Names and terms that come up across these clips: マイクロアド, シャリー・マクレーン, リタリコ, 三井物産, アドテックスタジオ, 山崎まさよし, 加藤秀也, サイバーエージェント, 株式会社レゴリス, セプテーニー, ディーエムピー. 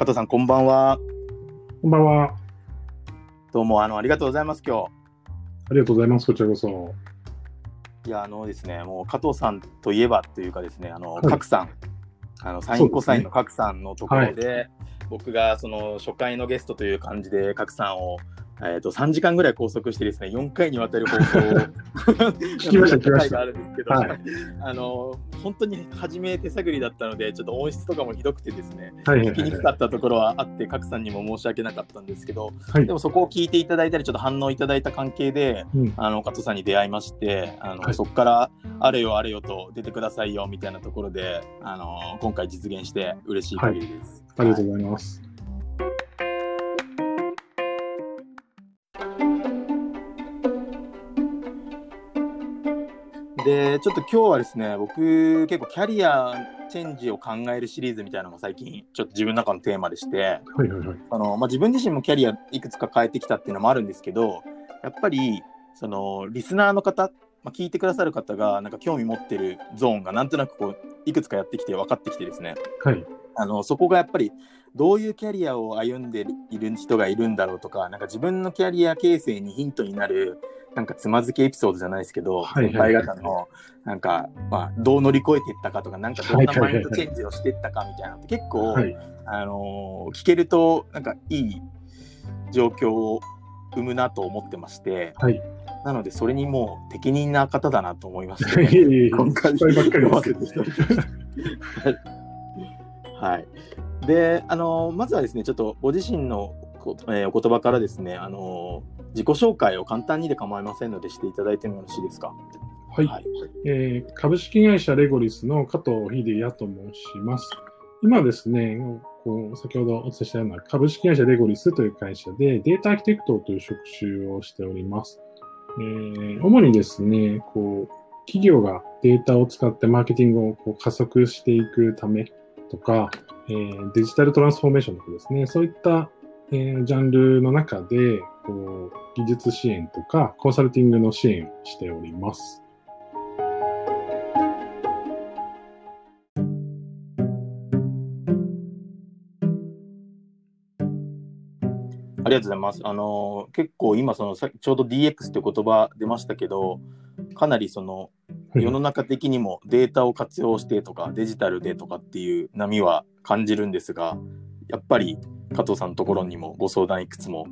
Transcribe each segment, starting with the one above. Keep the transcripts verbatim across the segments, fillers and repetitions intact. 加藤さん、こんばんは。こんばんは。どうもあのありがとうございます。今日ありがとうございます。こちらこそ。いや、あのですね、もう加藤さんといえばというかですね、あの、はい、角さん、あのサインコサインの角さんのところ で, で、ね、はい、僕がその初回のゲストという感じで角さんを、えー、とさんじかんぐらい拘束してですね、よんかいにわたる放送を聞きました聞きました。あるんですけど、はい、あの本当に初め手探りだったのでちょっと音質とかもひどくてですね、はいはいはい、聞きにくかったところはあって角さんにも申し訳なかったんですけど、はい、でもそこを聞いていただいたりちょっと反応いただいた関係で、うん、あの加藤さんに出会いまして、あの、はい、そこからあれよあれよと出てくださいよみたいなところで、あの今回実現して嬉しい限りです、はい、ありがとうございます、はい。でちょっと今日はですね、僕結構キャリアチェンジを考えるシリーズみたいなのが最近ちょっと自分の中のテーマでして、はいはいはい、あのまあ、自分自身もキャリアいくつか変えてきたっていうのもあるんですけど、やっぱりそのリスナーの方、まあ、聞いてくださる方がなんか興味持ってるゾーンがなんとなくこういくつかやってきて分かってきてですね、はい、あのそこがやっぱりどういうキャリアを歩んでいる人がいるんだろうとか、なんか自分のキャリア形成にヒントになるなんかつまずきエピソードじゃないですけど、先輩方のなんか、まあ、どう乗り越えていったかとか、なんかどんなマインドチェンジをしていったかみたいなのって結構、はいはいはい、あのー、聞けるとなんかいい状況を生むなと思ってまして、はい、なのでそれにもう適任な方だなと思いまして、ね、今回ばっかり思わせてきたはい。で、あのー、まずはですね、ちょっとご自身のこ、えー、お言葉からですね、あのー自己紹介を簡単にで構いませんのでしていただいてもよろしいですか。はい、はい、えー、株式会社レゴリスの加藤秀也と申します。今ですね、こう先ほどお伝えしたような株式会社レゴリスという会社でデータアーキテクトという職種をしております。えー、主にですね、こう企業がデータを使ってマーケティングをこう加速していくためとか、えー、デジタルトランスフォーメーションとかですね、そういった、えー、ジャンルの中でこう技術支援とかコンサルティングの支援をしております。ありがとうございます。あの結構今そのさちょうど ディーエックス という言葉出ましたけど、かなりその世の中的にもデータを活用してとかデジタルでとかっていう波は感じるんですが、やっぱり加藤さんのところにもご相談いくつも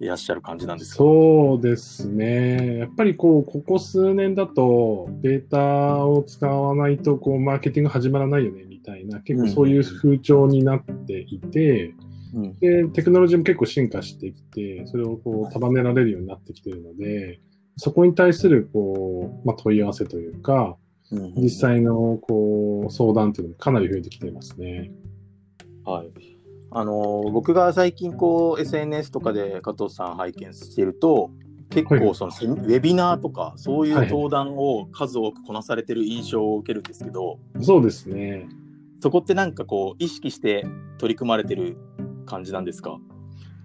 いらっしゃる感じなんですか。そうですね、やっぱりこうここ数年だとデータを使わないとこうマーケティング始まらないよねみたいな、結構そういう風潮になっていて、うんうんうん、でテクノロジーも結構進化してきて、それをこう束ねられるようになってきているので、そこに対するこう、まあ、問い合わせというか、うんうんうん、実際のこう相談というのもかなり増えてきていますね。はい、あの僕が最近こう エスエヌエス とかで加藤さん拝見していると、結構その、はい、ウェビナーとかそういう登壇を数多くこなされている印象を受けるんですけど、そうですね、そこってなんかこう意識して取り組まれてる感じなんですか。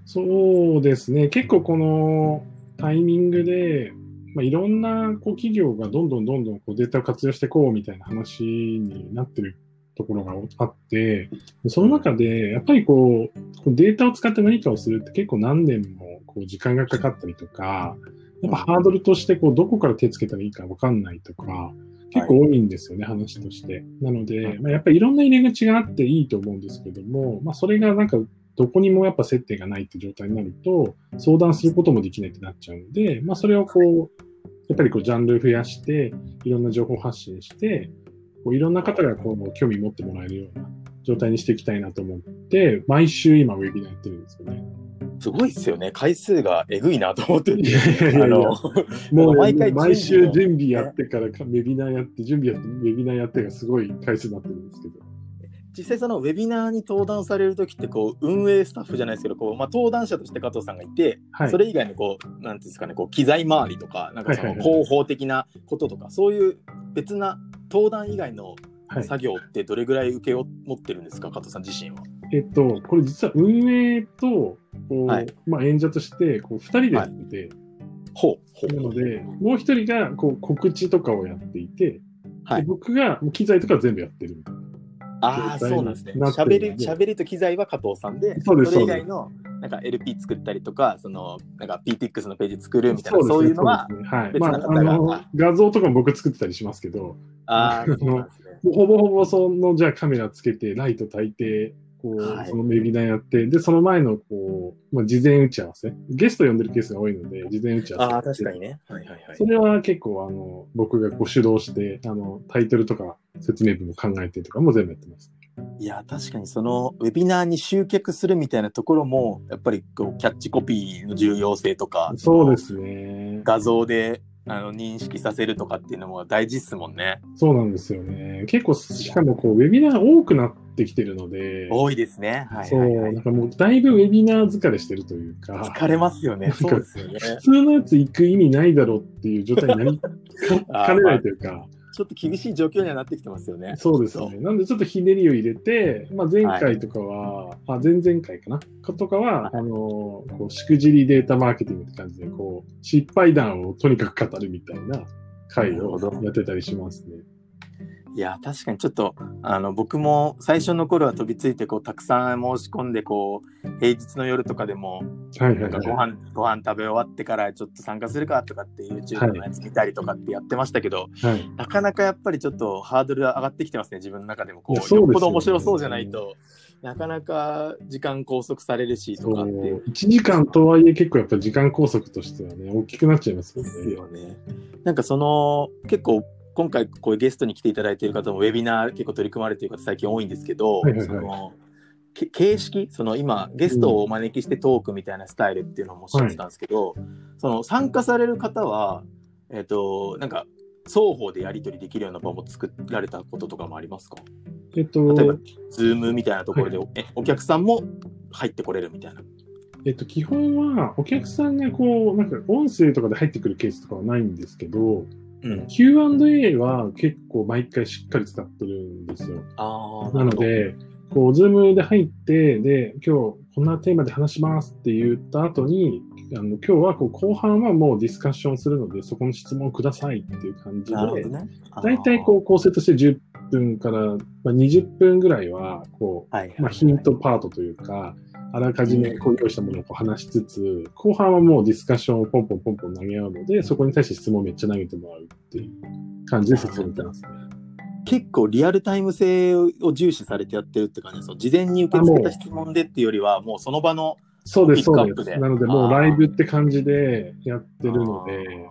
そうですね、結構このタイミングで、まあ、いろんなこう企業がどんどんどんどんこうデータを活用していこうみたいな話になってるところがあって、その中でやっぱりこうデータを使って何かをするって結構何年もこう時間がかかったりとか、やっぱハードルとしてこうどこから手つけたらいいか分かんないとか結構多いんですよね、はい、話として。なので、まあ、やっぱりいろんな入り口があっていいと思うんですけども、まあ、それがなんかどこにもやっぱ接点がないって状態になると相談することもできないってなっちゃうので、まあ、それをこうやっぱりこうジャンル増やしていろんな情報発信してこういろんな方がこう興味持ってもらえるような状態にしていきたいなと思って毎週今ウェビナーやってるんですよね。すごいですよね、回数がえぐいなと思ってる。もう毎回毎週準備やってからウェビナーやって準備やってウェビナーやってがすごい回数になってるんですけど、実際そのウェビナーに登壇されるときってこう運営スタッフじゃないですけどこう、まあ、登壇者として加藤さんがいて、はい、それ以外のこうなんていうんですかね、こう機材回りとかなんかその広報的なこととか、はいはいはい、そういう別な登壇以外の作業ってどれぐらい受けを持ってるんですか、はい、加藤さん自身は。えっとこれ実は運営とこう、はい、まあ、演者としてこうふたりでやってて、はい、ほうほうなのでもうひとりがこう告知とかをやっていて、はい、で僕が機材とか全部やってるみたいな。ああ、そうなんですね。喋り、喋りと機材は加藤さんで、それ以外のなんか エルピー 作ったりとか、そのなんか ピーティーエックス のページ作るみたいな、そういうのは別な方が。画像とかも僕作ってたりしますけど、ああ、そうなんですね。ほぼほぼその、じゃあカメラつけてライト焚いて、こう、はい、そのメビナやって、でその前のこう、まあ、事前打ち合わせ、ゲスト呼んでるケースが多いので事前打ち合わせ、ああ確かにね、はいはいはい、それは結構あの僕がこう主導してあのタイトルとか説明文も考えてとかも全部やってます。いや確かにそのウェビナーに集客するみたいなところもやっぱりこうキャッチコピーの重要性とか、そうですね。画像であの認識させるとかっていうのも大事ですもんね。そうなんですよね。結構しかもこうウェビナー多くなってきてるので、多いですね。はいはいはい、そうなんかもうだいぶウェビナー疲れしてるというか、疲れますよね。そうですよね。普通のやつ行く意味ないだろうっていう状態になりかねないというか、まあ、ちょっと厳しい状況にはなってきてますよね。そうですね。なんでちょっとひねりを入れて、まあ、前回とかは、はい、あ前々回かなとかは、はい、あのこうしくじりデータマーケティングって感じでこう失敗談をとにかく語るみたいな回をやってたりしますね。いや確かにちょっとあの僕も最初の頃は飛びついてこうたくさん申し込んでこう平日の夜とかでも、はいはいはい、なんかご飯ご飯食べ終わってからちょっと参加するかとかって YouTube のやつ見たりとかってやってましたけど、はい、なかなかやっぱりちょっとハードル上がってきてますね、自分の中でもこう、そうですよね、よっぽど面白そうじゃないとなかなか時間拘束されるしとかっていう。いちじかんとはいえ結構やっぱ時間拘束としてはね大きくなっちゃいますよね。ですよね。なんかその結構今回こうゲストに来ていただいている方もウェビナー結構取り組まれている方最近多いんですけど、はいはいはい、その形式その今ゲストをお招きしてトークみたいなスタイルっていうのもおっしゃってたんですけど、はい、その参加される方は、えーと、なんか双方でやり取りできるような場も作られたこととかもありますか？えっと、例えば Zoom みたいなところで お,、はい、お客さんも入ってこれるみたいな。えっと、基本はお客さんがこうなんか音声とかで入ってくるケースとかはないんですけど、うん、キューアンドエー は結構毎回しっかり使ってるんですよ。あ、なのでこう Zoom で入ってで今日こんなテーマで話しますって言った後にあの今日はこう後半はもうディスカッションするのでそこの質問くださいっていう感じで、だいたいこう構成としてじゅっぷんからにじゅっぷんぐらいはこう、はいはいはい、まあ、ヒントパートというかあらかじめこう用意したものをこう話しつつ、後半はもうディスカッションをポンポンポンポン投げ合うので、そこに対して質問をめっちゃ投げてもらうっていう感じで進めてますね。結構リアルタイム性を重視されてやってるって感じです。事前に受け付けた質問でっていうよりはもうその場のピックアップで。そうですそうです。なのでもうライブって感じでやってるので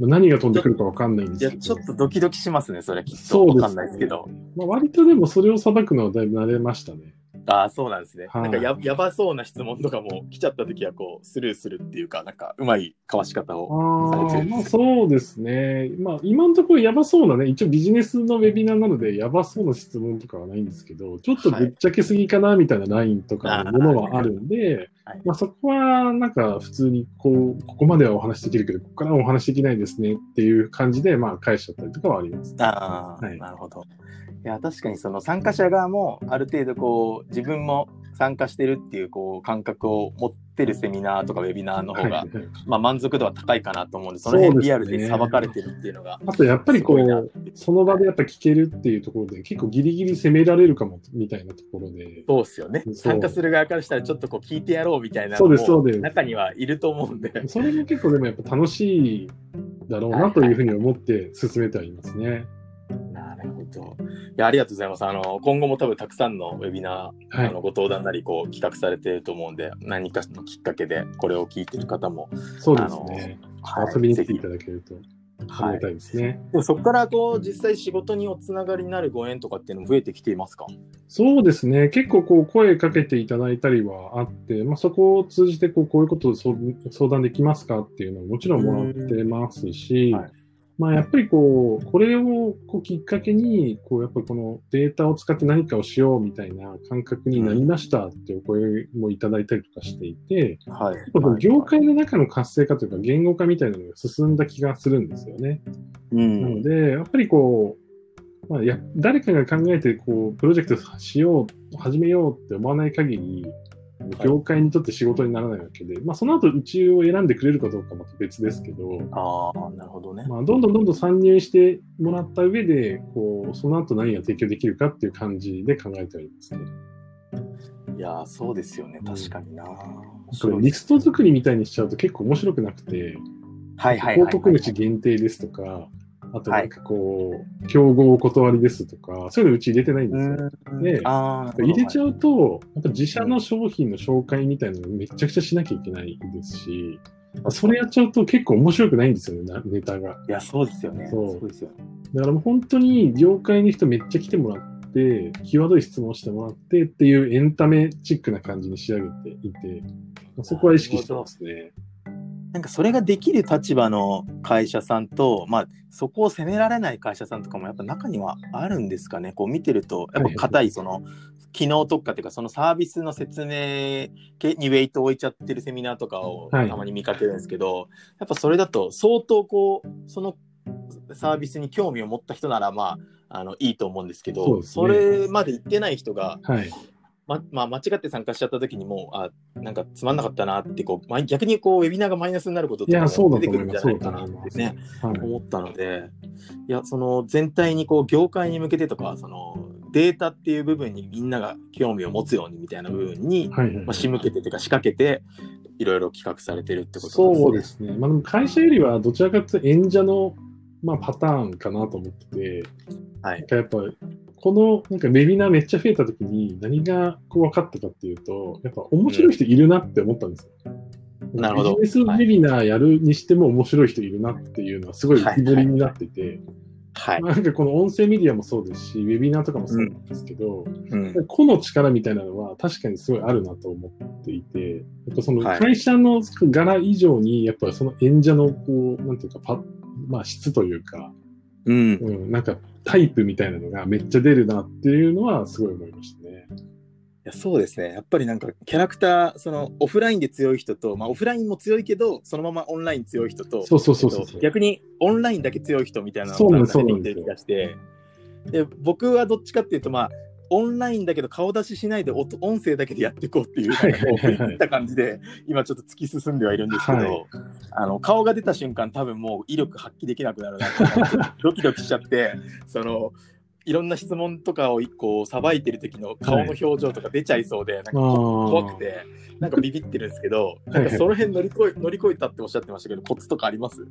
何が飛んでくるか分かんないんですけど、ちょっとドキドキしますね、それはきっと。そうですね、分かんないですけど、まあ、割とでもそれをさばくのはだいぶ慣れましたね。ああ、そうなんですね。なんか や, やばそうな質問とかも来ちゃった時はこうスルーするっていうか、なんかうまいかわし方をされてるんですけど。あ、まあ、そうですね。まあ今のところやばそうなね、一応ビジネスのウェビナーなのでやばそうな質問とかはないんですけど、ちょっとぶっちゃけすぎかなみたいなラインとかものはあるんで、はい、まあ、そこはなんか普通にこうここまではお話できるけどここからはお話できないですねっていう感じでまあ返しちゃったりとかはあります。ああ、はい、なるほど。いや確かにその参加者側もある程度こう自分も参加してるってい う, こう感覚を持ってるセミナーとかウェビナーの方が、はいはい、まあ、満足度は高いかなと思うので、その辺リアルでさばかれてるっていうのがう、ね、あとやっぱりこうその場でやっぱ聞けるっていうところで結構ギリギリ攻められるかもみたいなところで。そうですよね。参加する側からしたらちょっとこう聞いてやろうみたいなのも中にはいると思うん で, そ, う で, そ, うでそれも結構でもやっぱ楽しいだろうなというふうに思って進めてはいますね、はいはい。なるほど。いや、ありがとうございます。あの今後も多分たくさんのウェビナー、はい、あのご登壇なりこう企画されていると思うんで、何かのきっかけでこれを聞いている方もそうですね、遊びに来ていただけるとありがたいですね、はい。そこからこう実際仕事におつながりになるご縁とかっていうのも増えてきていますか？そうですね、結構こう声かけていただいたりはあって、まあ、そこを通じてこう、こういうことを相談できますかっていうのももちろんもらってますし、はい、まあ、やっぱりこうこれをこうきっかけにこうやっぱりこのデータを使って何かをしようみたいな感覚になりましたっていうお声もいただいたりとかしていて、はい、業界の中の活性化というか言語化みたいなのが進んだ気がするんですよね、うん、なのでやっぱりこう、まあ、や誰かが考えてこうプロジェクトしよう始めようって思わない限り業界にとって仕事にならないわけで、まあ、その後宇宙を選んでくれるかどうかはまた別ですけど、あー、なるほどね。まあ、どんどんどんどん参入してもらった上でこうその後何が提供できるかっていう感じで考えておりますね。いやー、そうですよね、確かにな、うん、リスト作りみたいにしちゃうと結構面白くなくて、はいはいはいはいはい、広告主限定ですとか、あとなんかこう、はい、競合お断りですとか、そういうのうち入れてないんですよ。で、入れちゃうと、やっぱ自社の商品の紹介みたいなのめちゃくちゃしなきゃいけないですし、それやっちゃうと結構面白くないんですよね、ネタが。いや、そうですよね。そう。そうですよ。だからもう本当に業界の人めっちゃ来てもらって、際どい質問してもらってっていうエンタメチックな感じに仕上げていて、そこは意識してますね。なんかそれができる立場の会社さんと、まあ、そこを責められない会社さんとかもやっぱ中にはあるんですかね。こう見てるとやっぱ固いその機能特化というか、そのサービスの説明にウェイトを置いちゃってるセミナーとかをたまに見かけるんですけど、はい、やっぱそれだと相当こうそのサービスに興味を持った人なら、まあ、あのいいと思うんですけど、 そうですね、それまで行ってない人が、はい、ままあ、間違って参加しちゃった時にもう、あ、なんかつまんなかったなってこう、まあ、逆にこうウェビナーがマイナスになることとか出てくるんじゃないかなってね、はい、思ったので、いや、その全体にこう業界に向けてとか、そのデータっていう部分にみんなが興味を持つようにみたいな部分に、はいはいはい、まあ、仕向けてというか仕掛けていろいろ企画されてるってことですね。そうですね、まあ、でも会社よりはどちらかというと演者の、まあ、パターンかなと思ってて、はい、なんかやっぱこのなんかウェビナーめっちゃ増えたときに何がこう分かったかっていうと、やっぱ面白い人いるなって思ったんですよ。うん、なるほど。ビジネスウェビナーやるにしても面白い人いるなっていうのはすごい浮き彫りになってて、はいはい、なんかこの音声メディアもそうですし、ウェビナーとかもそうなんですけど、うんうん、個の力みたいなのは確かにすごいあるなと思っていて、やっぱその会社の柄以上にやっぱりその演者のこうなんていうかパ、まあ、質というか、うんうん、なんかタイプみたいなのがめっちゃ出るなっていうのはすごい思いましたね。いや、そうですね。やっぱりなんかキャラクター、そのオフラインで強い人と、まあ、オフラインも強いけどそのままオンライン強い人と、そうそうそうそう、えっと、逆にオンラインだけ強い人みたいなのが出てきてる気がして、で僕はどっちかっていうと、まあオンラインだけど顔出ししないで音声だけでやっていこうっていういった感じで今ちょっと突き進んではいるんですけど、はい、あの顔が出た瞬間多分もう威力発揮できなくなるなってドキドキしちゃってそのいろんな質問とかをこうさばいてる時の顔の表情とか出ちゃいそうで、はい、なんか怖くてなんかビビってるんですけど、なんかその辺乗り越え、はい、乗り越えたっておっしゃってましたけど、コツとかあります？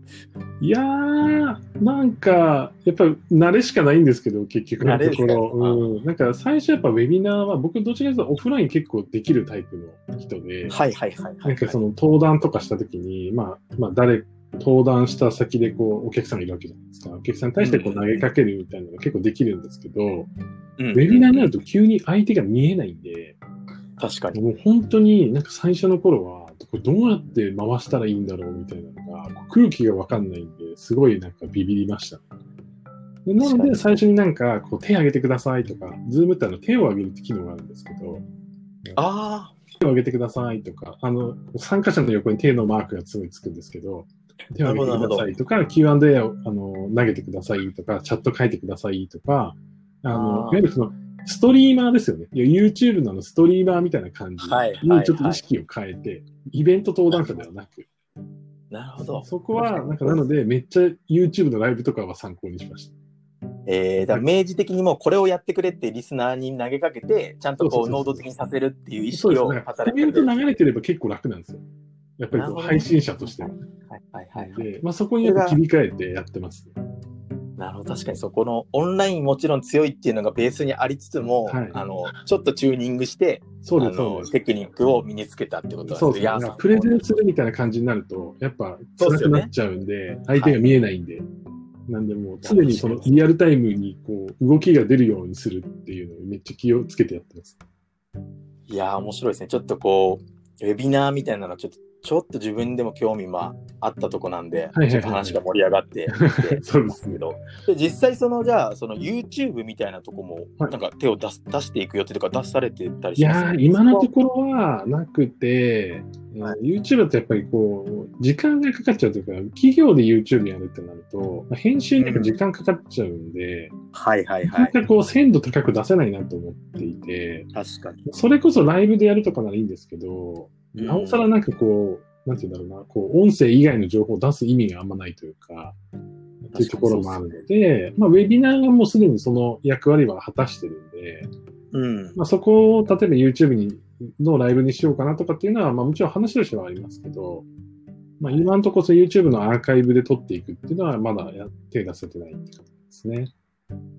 いやー、なんかやっぱり慣れしかないんですけど、結局のところ、うん、なんか最初やっぱウェビナーは僕どちらかというとオフライン結構できるタイプの人で、はいはいはいはい、なんかその登壇とかした時に、まあ、まあ誰登壇した先でこうお客さんがいるわけじゃないですか。お客さんに対してこう投げかけるみたいなのが結構できるんですけど、うんうん、ウェビナーになると急に相手が見えないんで、確かにもう本当になんか最初の頃はこれどうやって回したらいいんだろうみたいなのが空気が分かんないんで、すごいなんかビビりました。でなので最初になんかこう手を挙げてくださいとか、ズームってあの手を挙げるって機能があるんですけど、あー、手を挙げてくださいとか、あの参加者の横に手のマークがすごいつくんですけど。手を挙げてくださいとか、キューアンドエー をあの投げてくださいとか、チャット書いてくださいとか、あの、いわゆるそのストリーマーですよね。YouTube の、 あのストリーマーみたいな感じにちょっと意識を変えて、はいはいはい、イベント登壇者ではなく。なるほど。そこは、なんかなので、めっちゃ YouTube のライブとかは参考にしました。えー、だ明示的にもうこれをやってくれってリスナーに投げかけて、ちゃんとこう能動的にさせるっていう意識を働いてる。イベント流れてれば結構楽なんですよ。やっぱりこう配信者として、はいはいはいはい、で、まあ、そこにやっぱ切り替えてやってます。なるほど、確かにそこのオンラインもちろん強いっていうのがベースにありつつも、はい、あのちょっとチューニングしてそうですそうです、テクニックを身につけたってことなんですね。プレゼンするみたいな感じになるとやっぱ辛くなっちゃうんで、ね、相手が見えないんで、はい、なんでもう常にそのリアルタイムにこう動きが出るようにするっていうのをめっちゃ気をつけてやってます。いやー、面白いですね。ちょっとこうウェビナーみたいなのちょっとちょっと自分でも興味まああったとこなんで、はいはいはいはい、ちょっと話が盛り上がってそうですけど、で実際そのじゃあその YouTube みたいなとこもなんか手を出す、はい、出していく予定とか出されてたりしますか？いや、今のところはなくて、はい、YouTube だとやっぱりこう時間がかかっちゃうというか、企業で YouTube やるってなると、まあ、編集に時間かかっちゃうんで、うん、はいはいはい、なんかこう鮮度高く出せないなと思っていて、確かにそれこそライブでやるとかならいいんですけど、うん、なおさらなんかこう、なんていうんだろうな、こう音声以外の情報を出す意味があんまないというか、というところもあるので、まあ、ウェビナーがもうすでにその役割は果たしてるんで、うんまあ、そこを例えば YouTube にのライブにしようかなとかっていうのは、まあ、もちろん話としてはありますけど、まあ、今のところ YouTube のアーカイブで撮っていくっていうのはまだ手出せてないってことですね。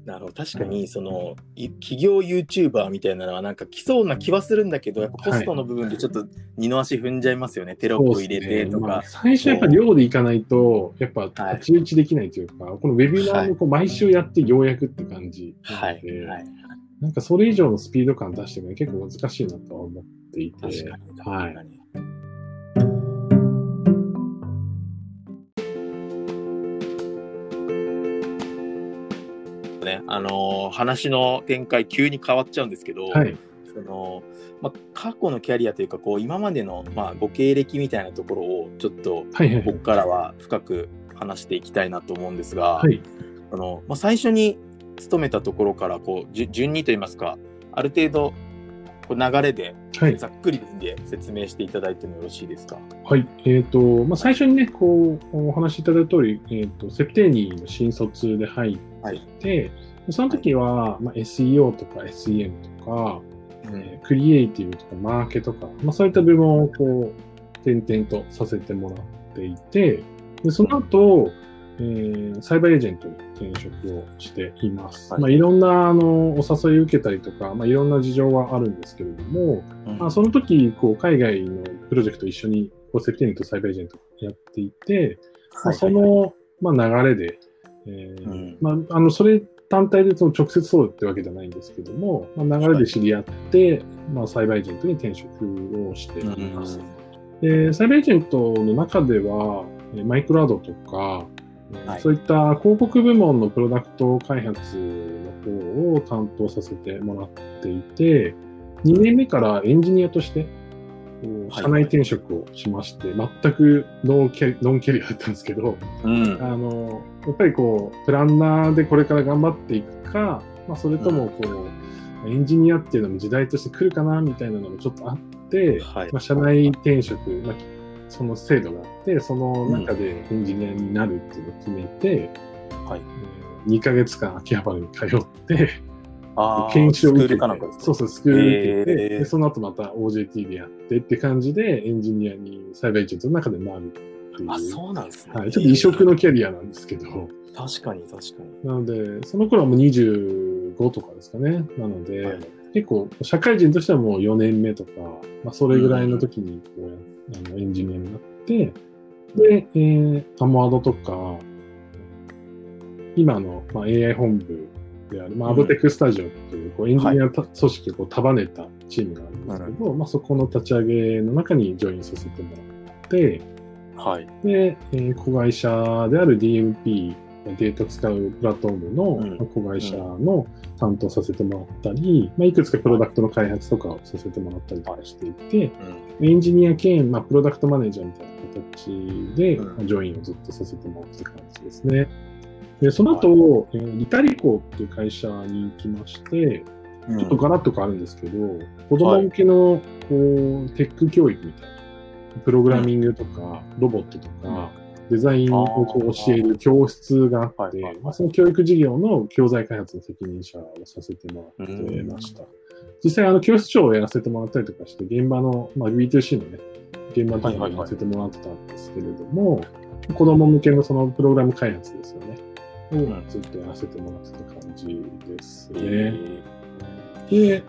なるほど、確かにその、はい、企業 YouTuber みたいなのはなんか来そうな気はするんだけど、やっぱコストの部分でちょっと二の足踏んじゃいますよね、はい、テロップ入れてとか、ねまあ、最初やっぱ量でいかないとやっぱ太刀打ちできないというか、はい、このウェビナーをこう毎週やってようやくって感じなので、はいはいはい、なんかそれ以上のスピード感出しても、ね、結構難しいなとは思っていて、確かに確かに、はい、あのー、話の展開急に変わっちゃうんですけど、はい、そのまあ、過去のキャリアというかこう今までの、まあ、ご経歴みたいなところをちょっとここからは深く話していきたいなと思うんですが、はい、あのまあ、最初に勤めたところからこう順にといいますか、ある程度こう流れでざっくりで説明していただいてもよろしいですか。はい、えーとまあ、最初にねこうお話しいただいた通り、えーとセプテーニーの新卒で入って、はい、その時は、まあ、エスイーオー とか エスイーエム とか、うんえー、クリエイティブとかマーケとか、まあ、そういった部門をこう転々とさせてもらっていて、でその後、えー、サイバーエージェントに転職をしています。はい、まあ、いろんなあのお誘いを受けたりとか、まあ、いろんな事情はあるんですけれども、うんまあ、その時こう海外のプロジェクト一緒にこうセプテーニーとサイバーエージェントやっていて、はいはいはい、まあ、その、まあ、流れで、えーうんまあ、あのそれ単体でその直接そうってわけじゃないんですけども、まあ、流れで知り合って、まあ、サイバーエージェントに転職をしています。で、サイバーエージェントの中ではマイクロアドとか、はい、そういった広告部門のプロダクト開発の方を担当させてもらっていて、にねんめからエンジニアとして社内転職をしまして、はいはい、全くノンキャリ、ノンキャリアだったんですけど、うん、あのやっぱりこうプランナーでこれから頑張っていくか、まあ、それともこう、うん、エンジニアっていうのも時代として来るかなみたいなのもちょっとあって、はい、まあ、社内転職、まあ、その制度があってその中でエンジニアになるっていうのを決めて、うんはい、えー、にかげつかん秋葉原に通って研修を受けて、そうそう、スクール受けて、えー、でその後また オージェーティー でやってって感じでエンジニアにサイバーエージェントの中でなるっていう。あ、そうなんですね。はい、ちょっと異色のキャリアなんですけど。確かに確かに。なのでその頃はもうにじゅうごとかですかね。なので、はい、結構社会人としてはもうよねんめとか、まあ、それぐらいの時にこう、うん、あのエンジニアになって、で、えー、アモアドとか今の、まあ、エーアイ 本部である、まあ、アドテックスタジオっていう、こうエンジニア組織をこう束ねたチームがあるんですけど、はい、まあ、そこの立ち上げの中にジョインさせてもらって、はい、で、えー、子会社である ディーエムピー、データ使うプラットフォームの子会社の担当させてもらったり、うん、まあ、いくつかプロダクトの開発とかをさせてもらったりとかしていて、うん、エンジニア兼、まあ、プロダクトマネージャーみたいな形で、うん、ジョインをずっとさせてもらった感じですね。でその後、はい、えー、リタリコっていう会社に行きまして、うん、ちょっとガラッと変わるんですけど、子供向けの、はい、こうテック教育みたいな、プログラミングとか、うん、ロボットとか、デザインをこう教える教室があって、あ、まあ、その教育事業の教材開発の責任者をさせてもらってました。うん、実際あの教室長をやらせてもらったりとかして、現場の、まあ、ビーツーシー のね、現場でもやらせてもらってたんですけれども、はいはいはい、子供向けのそのプログラム開発ですよね。うん、ずっとやらせてもらってた感じですね。えー、で、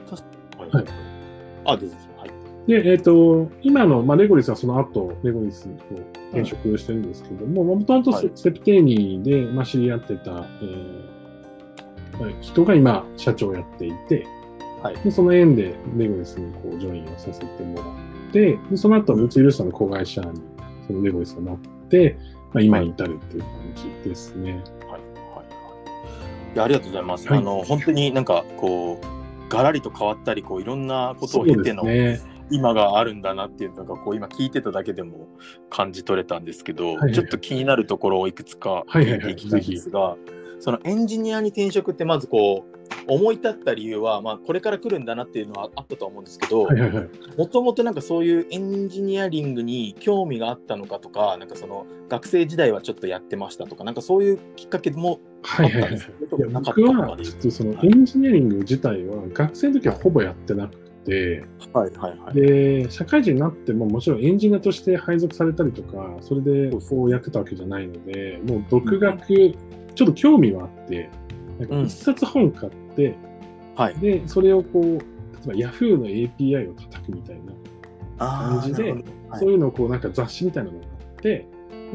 はいはい、あ、どうぞ。はい。で、えっと、今の、まあ、レゴリスはその後、レゴリスに転職してるんですけども、もともとセプテーニーで、まあ、知り合ってた、はい、えー、人が今、社長をやっていて、はい、でその縁でレゴリスにこうジョインをさせてもらって、でその後、三井物産の子会社に、そのレゴリスになって、まあ、今に至るっていう感じですね。はいはい、いや、ありがとうございます。はい、あの本当になんかこうガラリと変わったりこういろんなことを経ての今があるんだなっていうのがこう今聞いてただけでも感じ取れたんですけど、はいはいはい、ちょっと気になるところをいくつか聞いていきたいんですが、はいはいはい、そのエンジニアに転職ってまずこう思い立った理由は、まあ、これから来るんだなっていうのはあったと思うんですけど、もともとなんかそういうエンジニアリングに興味があったのかとか、なんかその学生時代はちょっとやってましたとか、なんかそういうきっかけもあったんですけど、僕はちょっとそのエンジニアリング自体は学生の時はほぼやってなくて、はいはいはい、で社会人になってももちろんエンジニアとして配属されたりとか、それでこうやってたわけじゃないので、もう独学、うん、ちょっと興味はあって、なんか一冊本買って、うんはい、でそれをこう例えば Yahoo の エーピーアイ を叩くみたいな感じで、はい、そういうのをこうなんか雑誌みたいなのがあって、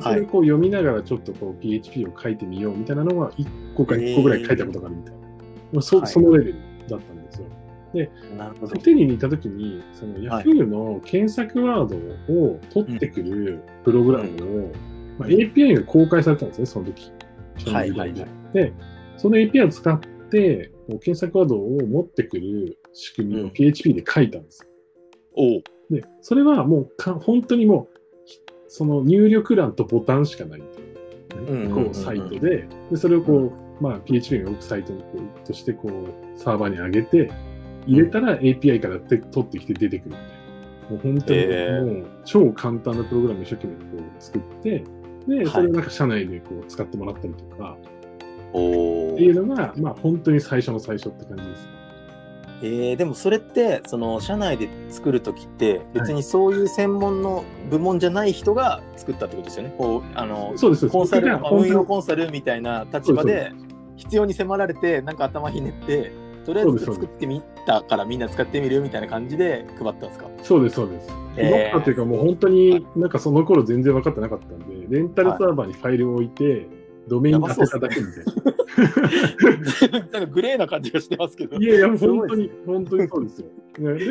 それをこう読みながらちょっとこう ピーエイチピー を書いてみようみたいなのがいっこかいっこぐらい書いたことがあるみたいな、えー、そ, そのレベルだったんですよ。で、手に入れたときにその Yahoo の検索ワードを取ってくるプログラムを、はいまあ、エーピーアイ が公開されたんですね、その時。はいはいはい、でその エーピーアイ を使って検索ワードを持ってくる仕組みを ピーエイチピー で書いたんです、うん、でそれはもうか本当にもうその入力欄とボタンしかないというサイト で,、うんうんうん、でそれをこう、まあ、ピーエイチピー のサイトにこうとしてこうサーバーに上げて入れたら エーピーアイ から取ってきて出てくるみたいな、もう本当にもう、えー、超簡単なプログラムを一生懸命こう作って、でそれをなんか社内でこう使ってもらったりとか、はい、っていうのが、まあ、本当に最初の最初って感じです。えー、でもそれってその社内で作るときって別にそういう専門の部門じゃない人が作ったってことですよね。こうあのそうですコンサル、運用コンサルみたいな立場で必要に迫られてなんか頭ひねってとりあえず作ってみたからみんな使ってみるみたいな感じで配ったんですか？そうですそうです。配ったというかもう本当になんかその頃全然分かってなかったんで、レンタルサーバーにファイルを置いてドメイン当てただけみたいな。なんかグレーな感じがしてますけど。いやいや本当に本当にそうですよ。で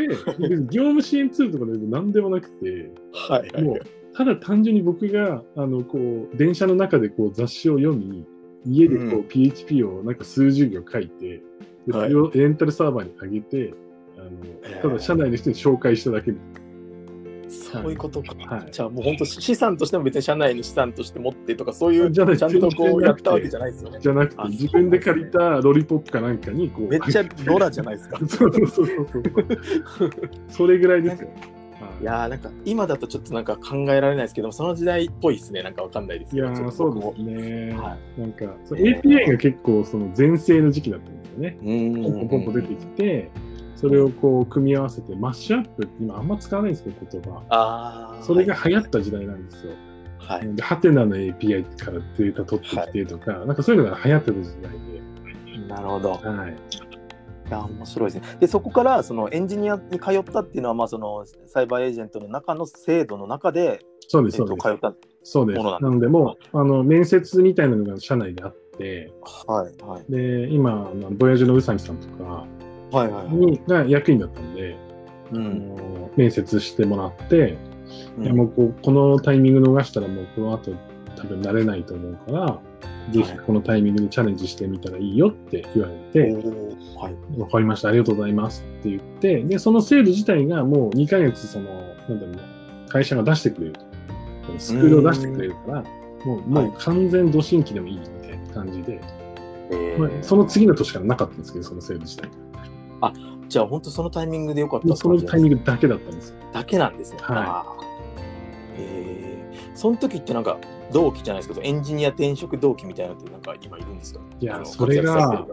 業務支援ツールとかでも何でもなくて、はいはい、もうただ単純に僕があのこう電車の中でこう雑誌を読み、家でこう、うん、ピーエイチピー をなんか数十行書いて。はい、レンタルサーバーに上げてあの、えー、ただ社内の人に紹介しただけみたいな。そういうことか、はい、じゃあもう本当資産としても別に社内の資産として持ってとかそういうちゃんとこうやったわけじゃないですよね。じゃなくて自分で借りたロリポップかなんかにこうめっちゃロラじゃないですか。そうそうそうそうそれぐらいですよ。いやーなんか今だとちょっとなんか考えられないですけど、その時代っぽいですね。なんかわかんないですけど。いやーそうですね、はい、なんか エーピーアイ が結構その全盛の時期だったんですよね。ポンポンポン出てきて、それをこう組み合わせてマッシュアップって今あんま使わないんですけど言葉、あそれが流行った時代なんですよ。はい、でハテナの エーピーアイ からデータ取ってきてとか、はい、なんかそういうのが流行ってた時代で。なるほど。はいいや面白いですね。でそこからそのエンジニアに通ったっていうのは、まあ、そのサイバーエージェントの中の制度の中でそうです、えー、と通ったそうです。なのでもうあの面接みたいなのが社内であって、はいはい、で今ボヤージュの宇佐美さんとかに、はいはいはい、が役員だったんで、うん、あの面接してもらって、うん、いやもう こうこのタイミング逃したらもうこの後多分慣れないと思うからぜひこのタイミングでチャレンジしてみたらいいよって言われて、はい、分かりましたありがとうございますって言って、でその制度自体がもうにかげつそのなんだろう会社が出してくれるスクールを出してくれるからもう、もう完全度新規でもいいみたいな感じで、はいまあ、その次の年からなかったんですけどその制度自体あじゃあ本当そのタイミングでよかったそのタイミングだけだったんですよ。だけなんですね。はい、えー、その時ってなんか同期じゃないですけどエンジニア転職同期みたいなのってなんか今いるんですか？いやそれが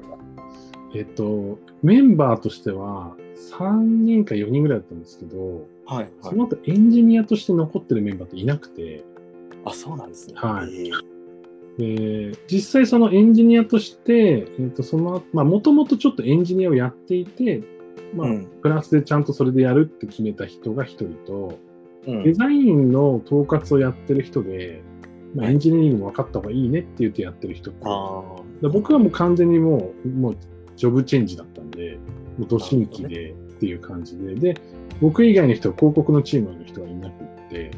えっとメンバーとしてはさんにんかよにんぐらいだったんですけど、はいはい、その後エンジニアとして残ってるメンバーっていなくて、あそうなんですね。はい。えー、で実際そのエンジニアとしてえっとそのまあ元々ちょっとエンジニアをやっていて、まあうん、プラスでちゃんとそれでやるって決めた人がひとりと、うん、デザインの統括をやってる人で。まあ、エンジニアリングも分かった方がいいねって言ってやってる人あだ僕はもう完全にも う, もうジョブチェンジだったんでもうど新規でっていう感じで、ね、で僕以外の人は広告のチームの人はいなくって、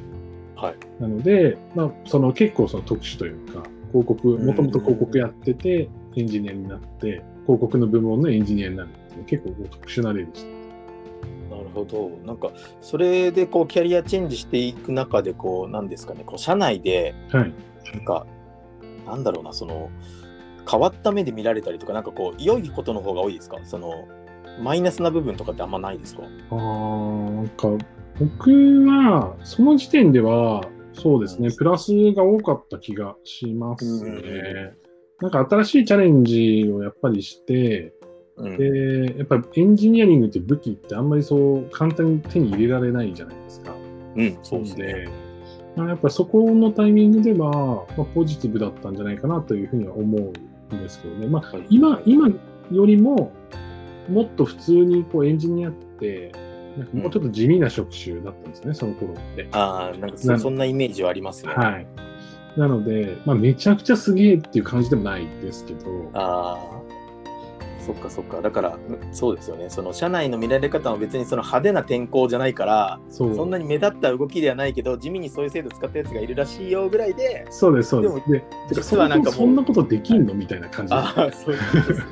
はい、なので、まあ、その結構その特殊というか広告もともと広告やっててエンジニアになって広告の部門のエンジニアになるっていう結構特殊な例でした。なるほど。なんかそれでこうキャリアチェンジしていく中でこうなんですかねこう社内でなんか、はい、なんだろうなその変わった目で見られたりとか、なんかこう良いことの方が多いですか？そのマイナスな部分とかってあんまないですか？あー、なんか僕はその時点ではそうですね、プラスが多かった気がしますね。うん、なんか新しいチャレンジをやっぱりして、うん、でやっぱりエンジニアリングって武器ってあんまりそう簡単に手に入れられないじゃないですか。うん、そうですね。やっぱりそこのタイミングでは、まあ、ポジティブだったんじゃないかなというふうには思うんですけどね。まあ、今、今よりももっと普通にこうエンジニアってなんかもうちょっと地味な職種だったんですね、うん、その頃って。ああ、なんか そ, なそんなイメージはありますね。はい。なので、まあ、めちゃくちゃすげえっていう感じでもないですけど。ああ。そっかそっか。だからそうですよね、その社内の見られ方も別にその派手な天候じゃないから、 そ, そんなに目立った動きではないけど、地味にそういう制度使ったやつがいるらしいよぐらいで。そうですそうです。でもで実はなんかもうそんなことできんのみたいな感じで。あ、そうです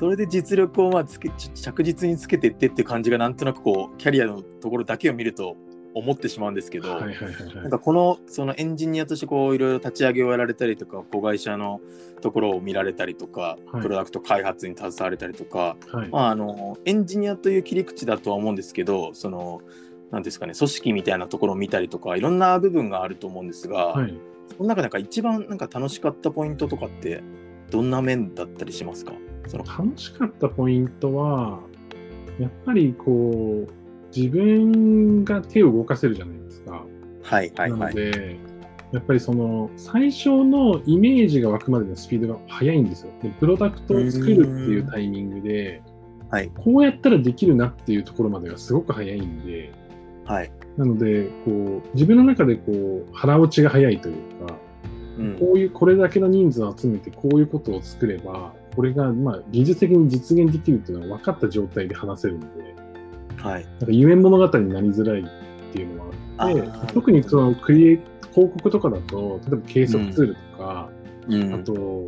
それで実力をまあつけ着実につけていってっていう感じが、なんとなくこうキャリアのところだけを見ると思ってしまうんですけど、はいはいはいはい、なんかこのそのエンジニアとしてこういろいろ立ち上げをやられたりとか、子会社のところを見られたりとか、はい、プロダクト開発に携われたりとか、はい、まあ、あのエンジニアという切り口だとは思うんですけど、そのなんですかね、組織みたいなところを見たりとか、いろんな部分があると思うんですが、はい、その中でなんか一番なんか楽しかったポイントとかってどんな面だったりしますか？その楽しかったポイントはやっぱりこう自分が手を動かせるじゃないですか。はいはいはい。なのでやっぱりその最初のイメージが湧くまでのスピードが速いんですよ。でプロダクトを作るっていうタイミングで、はい、こうやったらできるなっていうところまでがすごく早いんで、はい、なのでこう自分の中でこう腹落ちが早いというか、うん、こういうこれだけの人数を集めてこういうことを作ればこれがまあ技術的に実現できるっていうのが分かった状態で話せるので。はい、なんかゆえん物語になりづらいっていうのはあって、あ特にそのクリエイ広告とかだと、例えば計測ツールとか、うん、あと、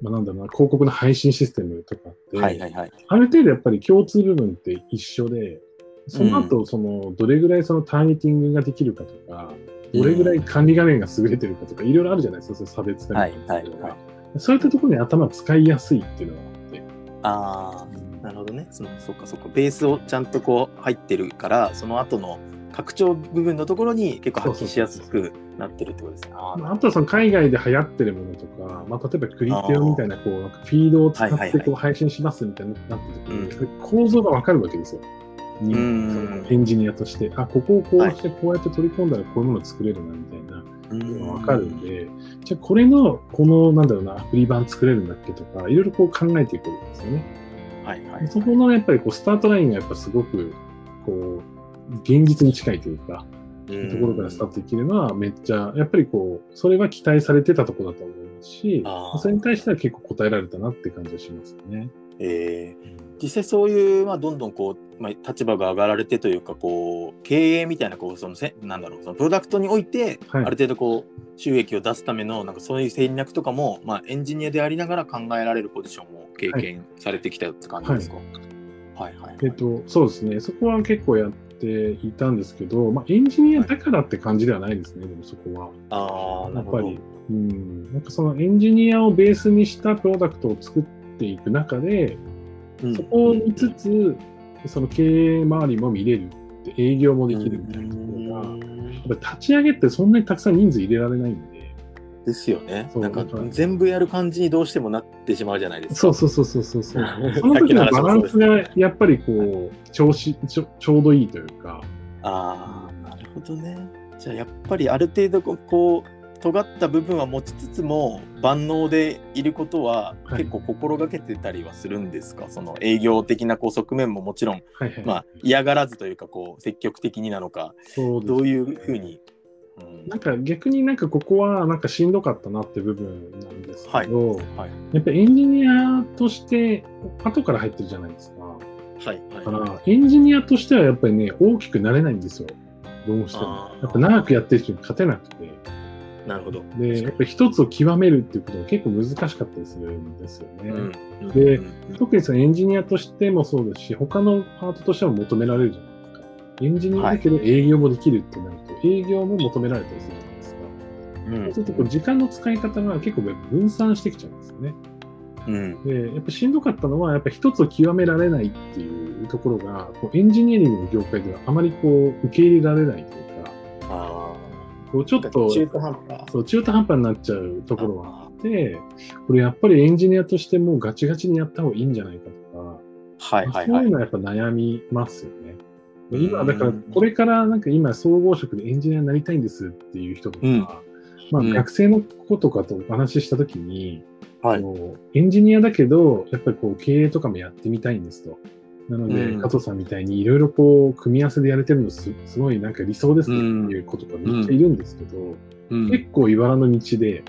まあ、なんだろうな、広告の配信システムとかって、はいはいはい、ある程度やっぱり共通部分って一緒で、その後そのどれぐらいそのターゲティングができるかとか、うん、どれぐらい管理画面が優れてるかとか、いろいろあるじゃないですか、差別化みたいなとか、はいはいはい、そういったところに頭使いやすいっていうのがあって。あなるほどね。そのそっかそっか、ベースをちゃんとこう入ってるから、その後の拡張部分のところに結構発揮しやすくなってるってことですね。ああとはその海外で流行ってるものとか、まあ、例えばクリテオみたいなこうなんかフィードを使ってこう配信しますみたいになってる時に、はいはいはい、構造が分かるわけですよ、うん、そのエンジニアとして、あここをこうしてこうやって取り込んだらこういうもの作れるなみたいな、はい、分かるんで、じゃあこれのこのなんだろうなアプリ版作れるんだっけとか、いろいろこう考えていくんですよね。はいはいはい、そこのやっぱりこうスタートラインがやっぱすごくこう現実に近いというか、うん、ところからスタートできるのはめっちゃやっぱりこうそれは期待されてたところだと思いますし、それに対しては結構応えられたなって感じがしますね。えー、実際そういう、まあ、どんどんこう、まあ、立場が上がられてというか、こう経営みたいな、こうそのせなんだろう、そのプロダクトにおいて、はい、ある程度こう収益を出すためのなんかそういう戦略とかも、まあ、エンジニアでありながら考えられるポジションも経験されてきたって感じですか？はい、はいはいはい、えっと、そうですね、そこは結構やっていたんですけど、まあ、エンジニアだからって感じではないですね、はい、でもそこはあやっぱり、うん、なんかそのエンジニアをベースにしたプロダクトを作ってていく中で、そこを見つつ、うん、その経営周りも見れる、営業もできるみたいなところが、うん、やっぱ立ち上げってそんなにたくさん人数入れられないんでですよね。なんか全部やる感じにどうしてもなってしまうじゃないですか。そうそうそうそうそうその時のバランスがやっぱりこう、はい、調子ちょ、ちょうどいいというか。ああ、なるほどね。じゃあやっぱりある程度こう尖った部分は持ちつつも万能でいることは結構心がけてたりはするんですか？はい、その営業的なこう側面ももちろん、はいはい、まあ、嫌がらずというかこう積極的になのか、そうですね、どういうふうに、うん、なんか逆になんかここはなんかしんどかったなって部分なんですけど、はいはい、やっぱりエンジニアとして後から入ってるじゃないですか、はいはい、だからエンジニアとしてはやっぱりね大きくなれないんですよ、どうしても。やっぱ長くやってる人に勝てなくて、なるほど。で、やっぱり一つを極めるっていうことが結構難しかったりするんですよね。うん、で、うん、特にそのエンジニアとしてもそうですし、他のパートとしても求められるじゃないですか。エンジニアだけど営業もできるってなると、はい、営業も求められたりするじゃないですか。うん、そうするとこう時間の使い方が結構分散してきちゃうんですよね。うん、でやっぱしんどかったのはやっぱ一つを極められないっていうところがこうエンジニアリングの業界ではあまりこう受け入れられないというか、あこうちょっと中途半端そう中途半端になっちゃうところはあって、これやっぱりエンジニアとしてもうガチガチにやった方がいいんじゃないかとか、はいはいはい、そういうのはやっぱ悩みますよね。今だからこれからなんか今総合職でエンジニアになりたいんですっていう人とか、うんまあ、学生の子とかとお話ししたときに、はい、エンジニアだけどやっぱりこう経営とかもやってみたいんですと。なので、うん、加藤さんみたいにいろいろこう組み合わせでやれてるの す, すごいなんか理想ですねっていう子とかめっちゃいるんですけど、うん、結構茨の道で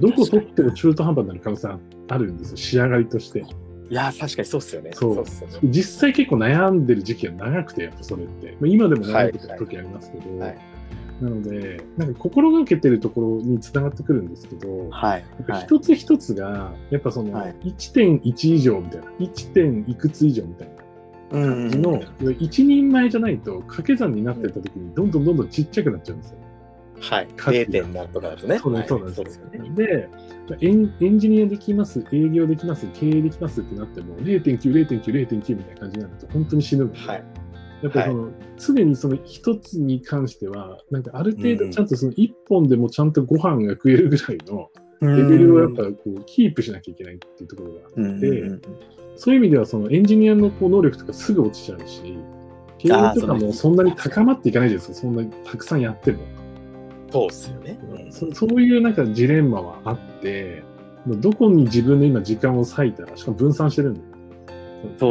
どこ取っても中途半端になる可能性あるんですよ、仕上がりとして。いや確かにそうっすよね。そうそうっすよね。実際結構悩んでる時期が長くて、やっぱそれって、まあ、今でも悩んでる時ありますけど、はいはい、なのでなんか心がけてるところにつながってくるんですけど、はい、一つ一つがやっぱその いってんいち 以上みたいな、はい、いってん いくつ以上みたいな感じの、うんうんうん、一人前じゃないと掛け算になってた時にどんどんどんどんちっちゃくなっちゃうんですよ。はい、れいてんなんとかだとね。そうなんですよね。でエン、エンジニアできます、営業できます、経営できますってなっても れいてんきゅう、れいてんきゅう、れいてんきゅう みたいな感じになると本当に死ぬので、はい、やっぱりその、はい、常にその一つに関してはなんかある程度ちゃんとその一本でもちゃんとご飯が食えるぐらいのレベルをやっぱこうキープしなきゃいけないっていうところがあって、うん、そういう意味ではそのエンジニアのこう能力とかすぐ落ちちゃうし、経営とかもそんなに高まっていかないじゃないですか、そんなにたくさんやっても。そうっすよね。うん、そ, そういうなんかジレンマはあって、どこに自分の今時間を割いたら、しかも分散してるんだよ。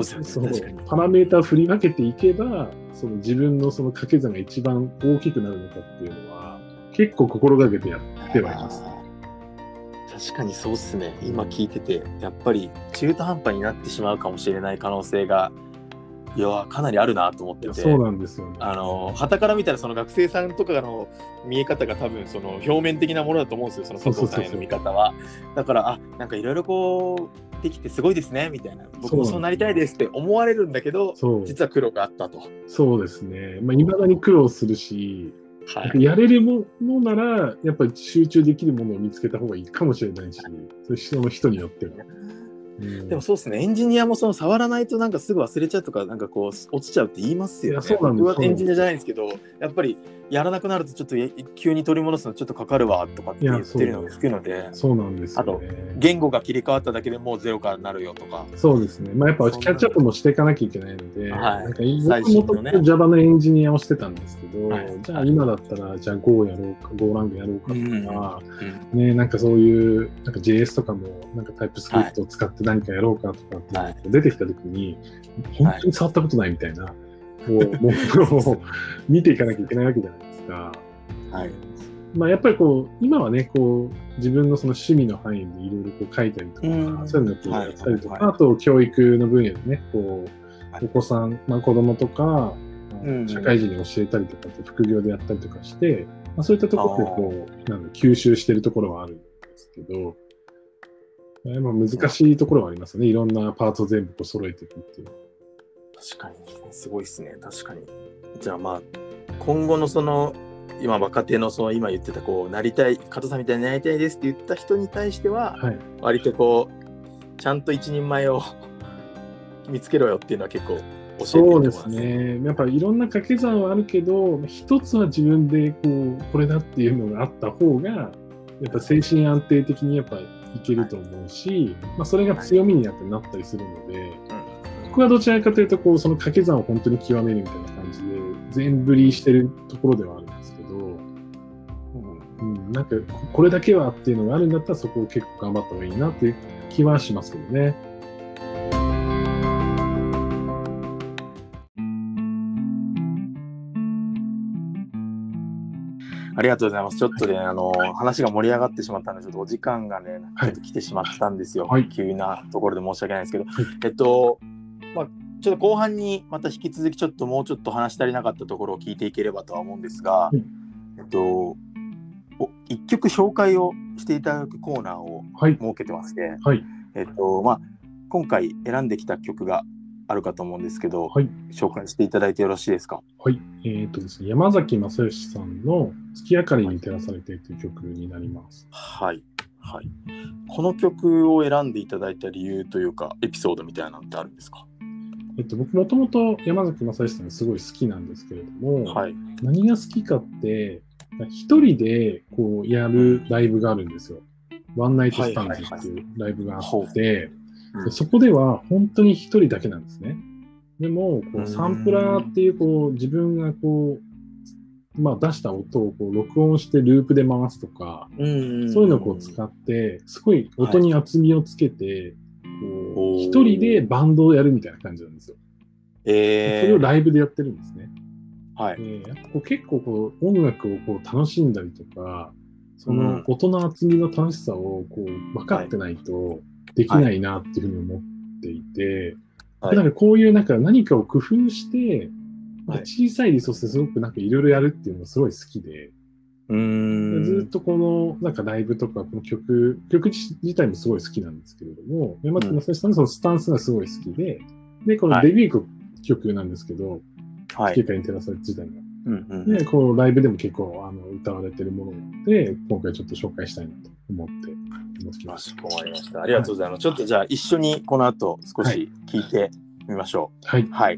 そうですよね。そのパラメーター振り分けていけばその自分のその掛け算が一番大きくなるのかっていうのは結構心がけてやってはいます。確かにそうっすね。今聞いててやっぱり中途半端になってしまうかもしれない可能性がいやかなりあるなと思ってて、そうなんですよね。あの旗から見たらその学生さんとかの見え方が多分その表面的なものだと思うんですよ、その佐藤さんへの見方は。そうそうそうそう。だからあなんかいろいろこうできてすごいですねみたいな、僕もそうなりたいですって思われるんだけど、実は苦労があったと。そうですね。まあ、未だに苦労するし、はい、やれるものならやっぱり集中できるものを見つけた方がいいかもしれないし、その人によっては。うん、でもそうですね。エンジニアもその触らないとなんかすぐ忘れちゃうとかなんかこう落ちちゃうって言いますよね。そうなんです。僕はエンジニアじゃないんですけど、やっぱりやらなくなるとちょっと急に取り戻すのちょっとかかるわとかって言ってるのを聞くので、そうなんですよね。あと言語が切り替わっただけでもうゼロからなるよとか。そうですね。まあやっぱキャッチアップもしていかなきゃいけないので、はい。僕もともと Java のエンジニアをしてたんですけど、はい、じゃあ今だったらじゃあ Go やろうか、Go ラングやろうかとか、うんうん、ねなんかそういうなんか ジェイエス とかもなんか TypeScript を使って何かやろうかとかって、はい、出てきたときに本当に触ったことないみたいな。はいもう見ていかなきゃいけないわけじゃないですか。はい。まあやっぱりこう今はねこう自分のその趣味の範囲でいろいろこう書いたりとか、うん、そういうのをやったりとか、はいはい、あと教育の分野でねこう、はい、お子さん、まあ、子供とか、うん、社会人に教えたりとかって副業でやったりとかして、まあ、そういったところでこうなんか吸収してるところはあるんですけど、まあ、難しいところはありますよね。いろんなパーツを全部こう揃えていくっていう。確かにすごいですね。確かに。じゃあまあ今後のその今若手のその今言ってたこうなりたい加藤さんみたいになりたいですって言った人に対しては、はい、割とこうちゃんと一人前を見つけろよっていうのは結構教えてると思いますね。そうですね。やっぱりいろんな掛け算はあるけど一つは自分でこうこれだっていうのがあった方がやっぱ精神安定的にやっぱいけると思うし、はいまあ、それが強みになったりするので。はいうん僕はどちらかというとこうその掛け算を本当に極めるみたいな感じで全振りしてるところではあるんですけど、うんうん、なんかこれだけはっていうのがあるんだったらそこを結構頑張った方がいいなっていう気はしますけどね。ありがとうございます。ちょっとね、はい、あの話が盛り上がってしまったのでちょっとお時間がねちょっと来てしまったんですよ、はい、急なところで申し訳ないんですけど、はい、えっとまあ、ちょっと後半にまた引き続きちょっともうちょっと話し足りなかったところを聞いていければとは思うんですが、うんえっと、一曲紹介をしていただくコーナーを設けてまして、はいはいえっとまあ、今回選んできた曲があるかと思うんですけど、はい、紹介していただいてよろしいですか？はい、えーとですね、山崎まさよしさんの月明かりに照らされてという曲になります。はいはい、この曲を選んでいただいた理由というかエピソードみたいなのってあるんですか？えっと、僕もともと山崎まさよしさんがすごい好きなんですけれども、はい、何が好きかって一人でこうやるライブがあるんですよ。ワンナイトスタンドっていうライブがあって、はいはいはいうん、そこでは本当に一人だけなんですね。でもこうサンプラーっていうこう自分がこう、まあ、出した音をこう録音してループで回すとかそういうのをこう使ってすごい音に厚みをつけてこう一人でバンドをやるみたいな感じなんですよ。えー、それをライブでやってるんですね。はいえー、やっぱこう結構こう音楽をこう楽しんだりとかその音の厚みの楽しさをこう分かってないとできないなっていうふうに思っていて、はいはい、だからこういうなんか何かを工夫して、はい、小さいリソースですごくなんかいろいろやるっていうのがすごい好きで、うーんずっとこのなんかライブとかこの曲曲自体もすごい好きなんですけれども、山崎まさよしさんのそのスタンスがすごい好きで、でこのデビュー曲なんですけど、はい、月明かりに照らされて自体が。うんうんうん、でこうライブでも結構あの歌われてるものなので今回ちょっと紹介したいなと思って思ってきました。わかりました。ありがとうございます。はい、ちょっとじゃあ一緒にこの後少し聞いてみましょう。はい、はい、